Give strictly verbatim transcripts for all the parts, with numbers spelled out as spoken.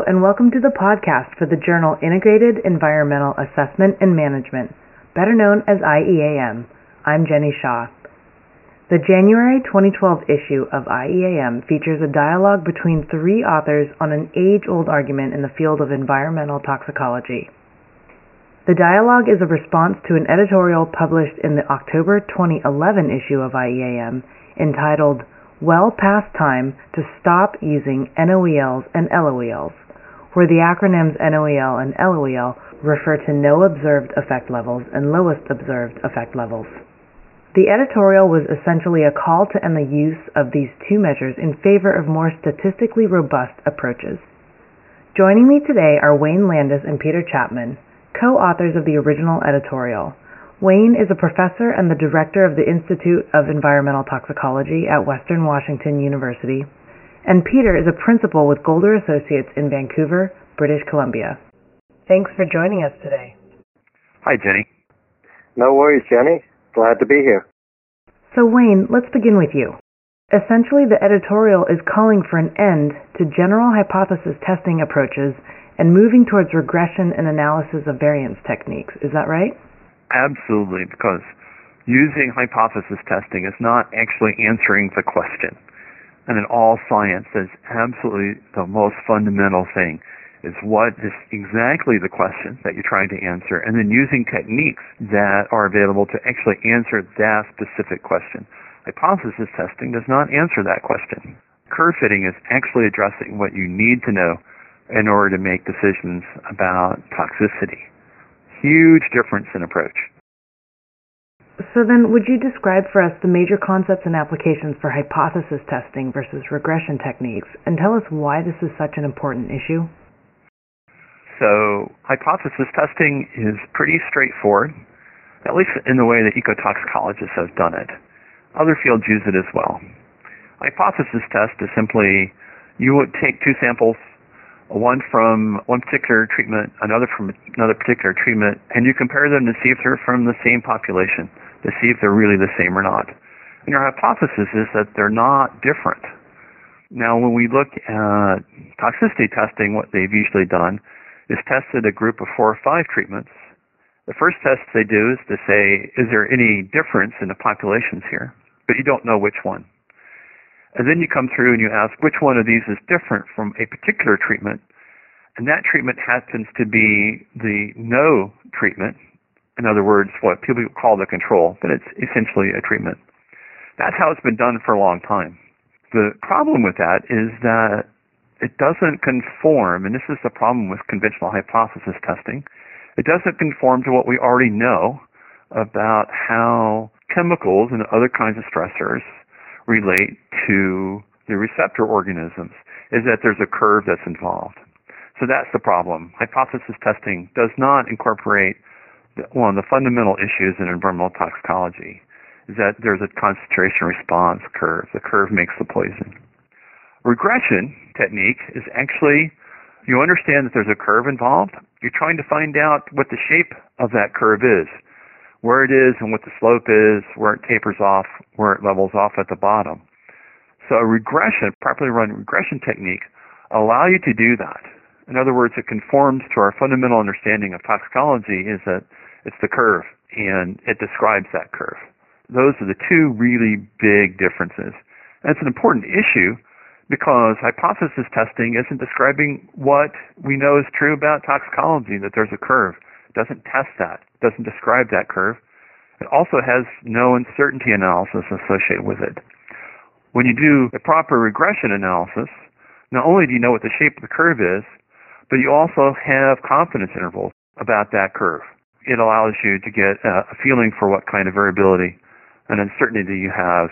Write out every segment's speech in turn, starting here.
Hello and welcome to the podcast for the journal Integrated Environmental Assessment and Management, better known as I E A M. I'm Jenny Shaw. The January twenty twelve issue of I E A M features a dialogue between three authors on an age-old argument in the field of environmental toxicology. The dialogue is a response to an editorial published in the October twenty eleven issue of I E A M entitled Well Past Time to Stop Using N O E Ls and L O E Ls, where the acronyms N O E L and L O E L refer to no observed effect levels and lowest observed effect levels. The editorial was essentially a call to end the use of these two measures in favor of more statistically robust approaches. Joining me today are Wayne Landis and Peter Chapman, co-authors of the original editorial. Wayne is a professor and the director of the Institute of Environmental Toxicology at Western Washington University, and Peter is a principal with Golder Associates in Vancouver, British Columbia. Thanks for joining us today. Hi, Jenny. No worries, Jenny. Glad to be here. So, Wayne, let's begin with you. Essentially, the editorial is calling for an end to general hypothesis testing approaches and moving towards regression and analysis of variance techniques. Is that right? Absolutely, because using hypothesis testing is not actually answering the question. And in all science, that's absolutely the most fundamental thing, is what is exactly the question that you're trying to answer, and then using techniques that are available to actually answer that specific question. Hypothesis testing does not answer that question. Curve fitting is actually addressing what you need to know in order to make decisions about toxicity. Huge difference in approach. So then, would you describe for us the major concepts and applications for hypothesis testing versus regression techniques, and tell us why this is such an important issue? So, hypothesis testing is pretty straightforward, at least in the way that ecotoxicologists have done it. Other fields use it as well. Hypothesis test is simply, you would take two samples, one from one particular treatment, another from another particular treatment, and you compare them to see if they're from the same population, to see if they're really the same or not. And our hypothesis is that they're not different. Now, when we look at toxicity testing, what they've usually done is tested a group of four or five treatments. The first test they do is to say, is there any difference in the populations here? But you don't know which one. And then you come through and you ask which one of these is different from a particular treatment, and that treatment happens to be the no treatment, in other words, what people call the control, but it's essentially a treatment. That's how it's been done for a long time. The problem with that is that it doesn't conform, and this is the problem with conventional hypothesis testing, it doesn't conform to what we already know about how chemicals and other kinds of stressors relate to the receptor organisms, is that there's a curve that's involved. So that's the problem. Hypothesis testing does not incorporate one of the fundamental issues in environmental toxicology, is that there's a concentration response curve. The curve makes the poison. Regression technique is actually, you understand that there's a curve involved. You're trying to find out what the shape of that curve is, where it is and what the slope is, where it tapers off, where it levels off at the bottom. So a regression, properly run regression technique, allow you to do that. In other words, it conforms to our fundamental understanding of toxicology, is that it's the curve, and it describes that curve. Those are the two really big differences. That's an important issue because hypothesis testing isn't describing what we know is true about toxicology, that there's a curve. It doesn't test that. Doesn't describe that curve. It also has no uncertainty analysis associated with it. When you do the proper regression analysis, not only do you know what the shape of the curve is, but you also have confidence intervals about that curve. It allows you to get a feeling for what kind of variability and uncertainty you have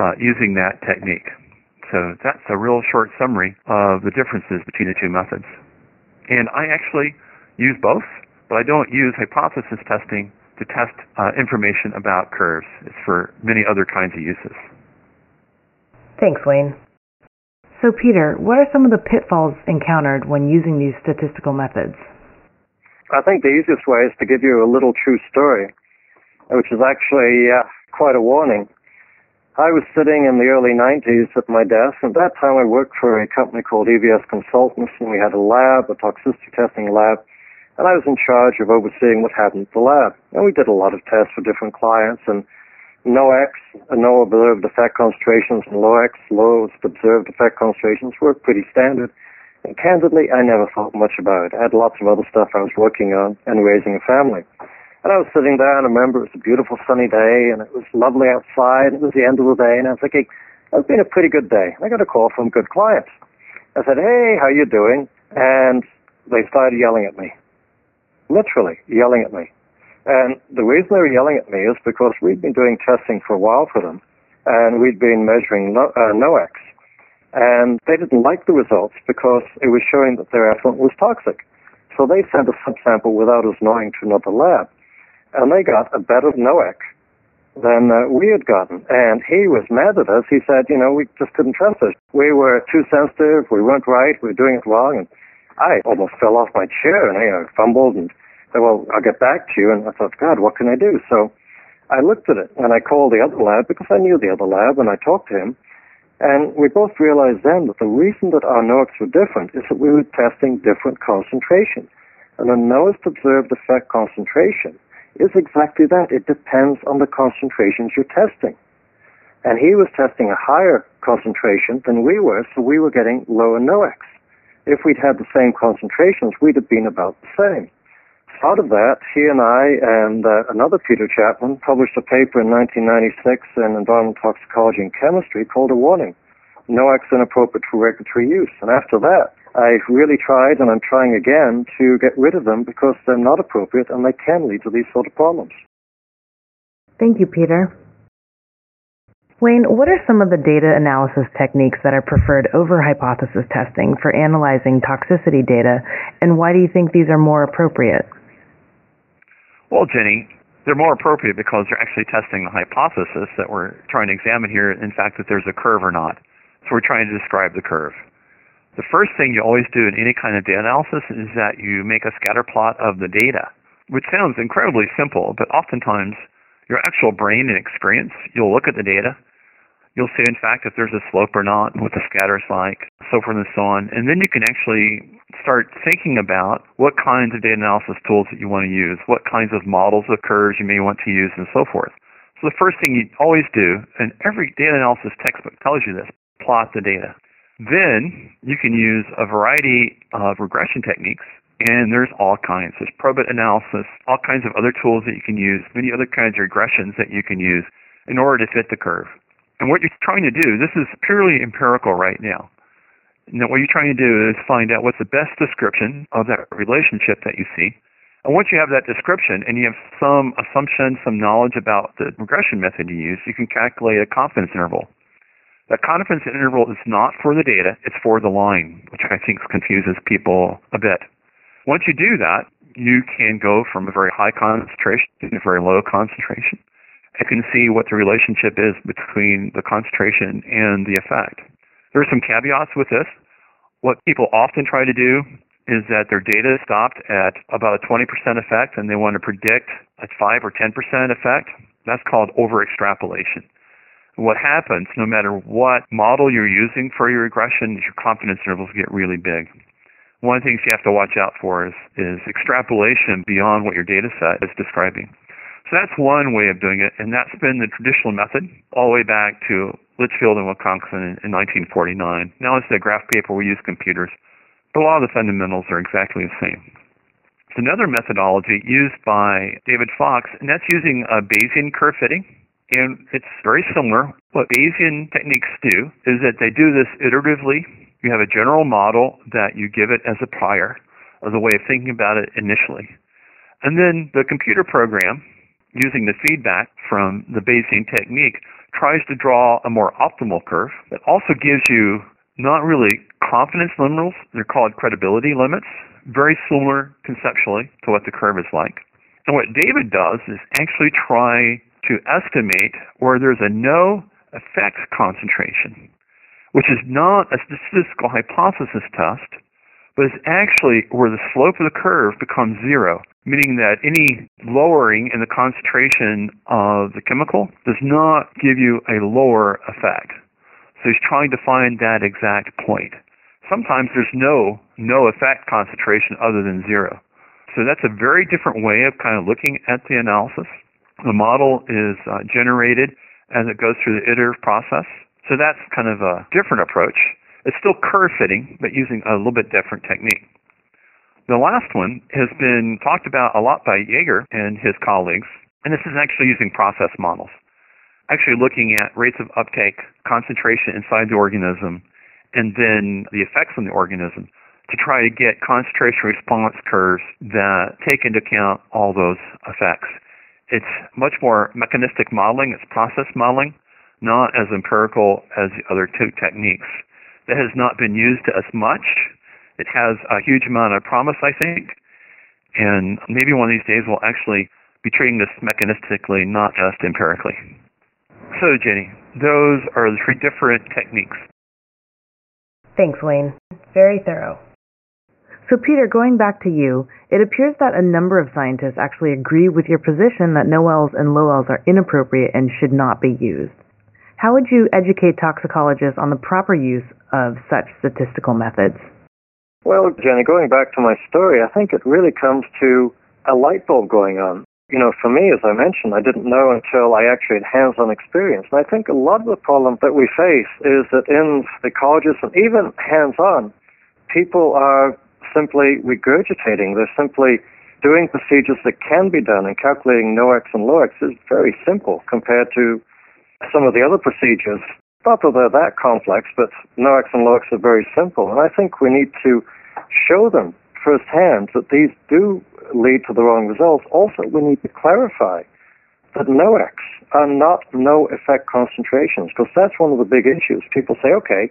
uh, using that technique. So that's a real short summary of the differences between the two methods. And I actually use both. But I don't use hypothesis testing to test uh, information about curves. It's for many other kinds of uses. Thanks, Wayne. So, Peter, what are some of the pitfalls encountered when using these statistical methods? I think the easiest way is to give you a little true story, which is actually uh, quite a warning. I was sitting in the early nineties at my desk. At that time, I worked for a company called E V S Consultants, and we had a lab, a toxicity testing lab, and I was in charge of overseeing what happened at the lab. And we did a lot of tests for different clients, and N O E C, no observed effect concentrations, and L O E Cs, low observed effect concentrations, were pretty standard. And candidly, I never thought much about it. I had lots of other stuff I was working on and raising a family. And I was sitting there, and I remember it was a beautiful sunny day, and it was lovely outside. It was the end of the day, and I was thinking, it's been a pretty good day. I got a call from good clients. I said, hey, how you doing? And they started yelling at me, literally yelling at me. And the reason they were yelling at me is because we'd been doing testing for a while for them, and we'd been measuring no, uh, N O E C. And they didn't like the results because it was showing that their effluent was toxic. So they sent a subsample without us knowing to another lab. And they got a better N O E C than uh, we had gotten. And he was mad at us. He said, you know, we just couldn't trust this. We were too sensitive. We weren't right. We were doing it wrong. And I almost fell off my chair and I you know, fumbled and said, well, I'll get back to you. And I thought, God, what can I do? So I looked at it and I called the other lab because I knew the other lab and I talked to him. And we both realized then that the reason that our N O E Cs were different is that we were testing different concentrations. And the lowest observed effect concentration is exactly that. It depends on the concentrations you're testing. And he was testing a higher concentration than we were, so we were getting lower N O E Cs. If we'd had the same concentrations, we'd have been about the same. Out of that, he and I and uh, another Peter Chapman published a paper in nineteen ninety-six in Environmental Toxicology and Chemistry called A Warning, N O E Cs Inappropriate for Regulatory Use. And after that, I've really tried, and I'm trying again, to get rid of them because they're not appropriate and they can lead to these sort of problems. Thank you, Peter. Wayne, what are some of the data analysis techniques that are preferred over hypothesis testing for analyzing toxicity data, and why do you think these are more appropriate? Well, Jenny, they're more appropriate because they're actually testing the hypothesis that we're trying to examine here, in fact, that there's a curve or not. So we're trying to describe the curve. The first thing you always do in any kind of data analysis is that you make a scatter plot of the data, which sounds incredibly simple, but oftentimes your actual brain and experience, you'll look at the data, you'll see, in fact, if there's a slope or not, what the scatter is like, so forth and so on, and then you can actually start thinking about what kinds of data analysis tools that you want to use, what kinds of models of curves you may want to use, and so forth. So the first thing you always do, and every data analysis textbook tells you this, plot the data. Then you can use a variety of regression techniques, and there's all kinds. There's probit analysis, all kinds of other tools that you can use, many other kinds of regressions that you can use in order to fit the curve. And what you're trying to do, this is purely empirical right now. Now, what you're trying to do is find out what's the best description of that relationship that you see. And once you have that description and you have some assumption, some knowledge about the regression method you use, you can calculate a confidence interval. The confidence interval is not for the data, it's for the line, which I think confuses people a bit. Once you do that, you can go from a very high concentration to a very low concentration. You can see what the relationship is between the concentration and the effect. There are some caveats with this. What people often try to do is that their data is stopped at about a twenty percent effect and they want to predict a five or ten percent effect. That's called over-extrapolation. What happens, no matter what model you're using for your regression, is your confidence intervals get really big. One of the things you have to watch out for is, is extrapolation beyond what your data set is describing. So that's one way of doing it, and that's been the traditional method all the way back to Litchfield and Wilcoxon in, in nineteen forty-nine. Now instead of graph paper, we use computers, but a lot of the fundamentals are exactly the same. It's another methodology used by David Fox, and that's using a Bayesian curve fitting. And it's very similar. What Bayesian techniques do is that they do this iteratively. You have a general model that you give it as a prior, as a way of thinking about it initially. And then the computer program, using the feedback from the Bayesian technique, tries to draw a more optimal curve that also gives you not really confidence limits, they're called credibility limits, very similar conceptually to what the curve is like. And what David does is actually try to estimate where there's a no effect concentration, which is not a statistical hypothesis test, but it's actually where the slope of the curve becomes zero, meaning that any lowering in the concentration of the chemical does not give you a lower effect. So he's trying to find that exact point. Sometimes there's no no effect concentration other than zero. So that's a very different way of kind of looking at the analysis. The model is uh, generated as it goes through the iterative process. So that's kind of a different approach. It's still curve fitting, but using a little bit different technique. The last one has been talked about a lot by Jaeger and his colleagues, and this is actually using process models, actually looking at rates of uptake, concentration inside the organism, and then the effects on the organism to try to get concentration response curves that take into account all those effects. It's much more mechanistic modeling. It's process modeling, not as empirical as the other two techniques. That has not been used as much. It has a huge amount of promise, I think, and maybe one of these days we'll actually be treating this mechanistically, not just empirically. So, Jenny, those are the three different techniques. Thanks, Wayne. Very thorough. So, Peter, going back to you, it appears that a number of scientists actually agree with your position that NOELs and LOELs are inappropriate and should not be used. How would you educate toxicologists on the proper use of such statistical methods? Well, Jenny, going back to my story, I think it really comes to a light bulb going on. You know, for me, as I mentioned, I didn't know until I actually had hands-on experience. And I think a lot of the problem that we face is that in the colleges and even hands-on, people are simply regurgitating. They're simply doing procedures that can be done, and calculating NOECs and LOECs is very simple compared to some of the other procedures. Not that they're that complex, but NOECs and LOECs are very simple. And I think we need to show them firsthand that these do lead to the wrong results. Also, we need to clarify that NOECs are not no-effect concentrations, because that's one of the big issues. People say, okay,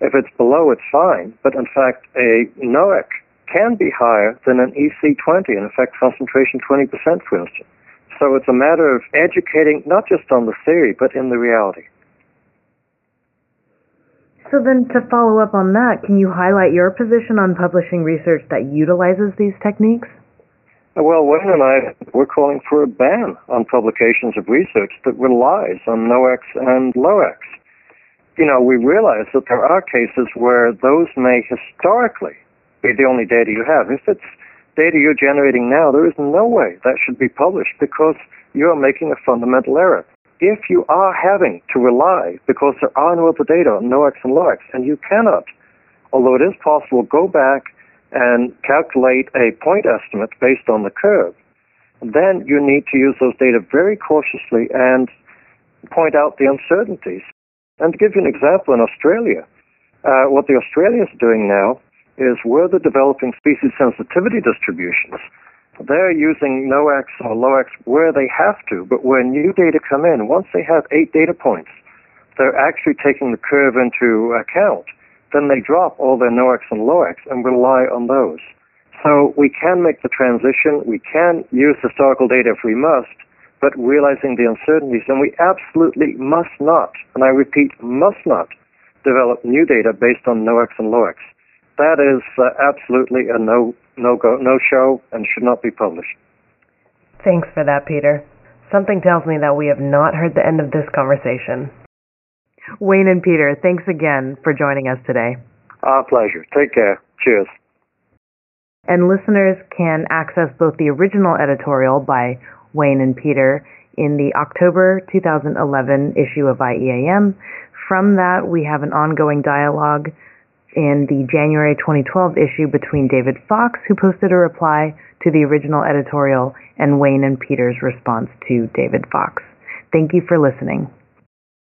if it's below, it's fine. But in fact, a NOEC can be higher than an E C twenty, an effect concentration twenty percent, for instance. So it's a matter of educating, not just on the theory, but in the reality. So then, to follow up on that, can you highlight your position on publishing research that utilizes these techniques? Well, Wayne and I, we're calling for a ban on publications of research that relies on NOECs and LOECs. You know, we realize that there are cases where those may historically be the only data you have. If it's data you're generating now, there is no way that should be published, because you're making a fundamental error. If you are having to rely, because there are no other data on NOECs and LOECs, and you cannot, although it is possible, go back and calculate a point estimate based on the curve, then you need to use those data very cautiously and point out the uncertainties. And to give you an example, in Australia, uh, what the Australians are doing now is where they're developing species sensitivity distributions. They're using NOECs or LOECs where they have to, but where new data come in, once they have eight data points, they're actually taking the curve into account. Then they drop all their NOECs and LOECs and rely on those. So we can make the transition. We can use historical data if we must, but realizing the uncertainties, and we absolutely must not, and I repeat, must not, develop new data based on NOECs and LOECs. That is uh, absolutely a no, no go, no show, and should not be published. Thanks for that, Peter. Something tells me that we have not heard the end of this conversation. Wayne and Peter, thanks again for joining us today. Our pleasure. Take care. Cheers. And listeners can access both the original editorial by Wayne and Peter in the October twenty eleven issue of I E A M. From that, we have an ongoing dialogue in the January twenty twelve issue between David Fox, who posted a reply to the original editorial, and Wayne and Peter's response to David Fox. Thank you for listening.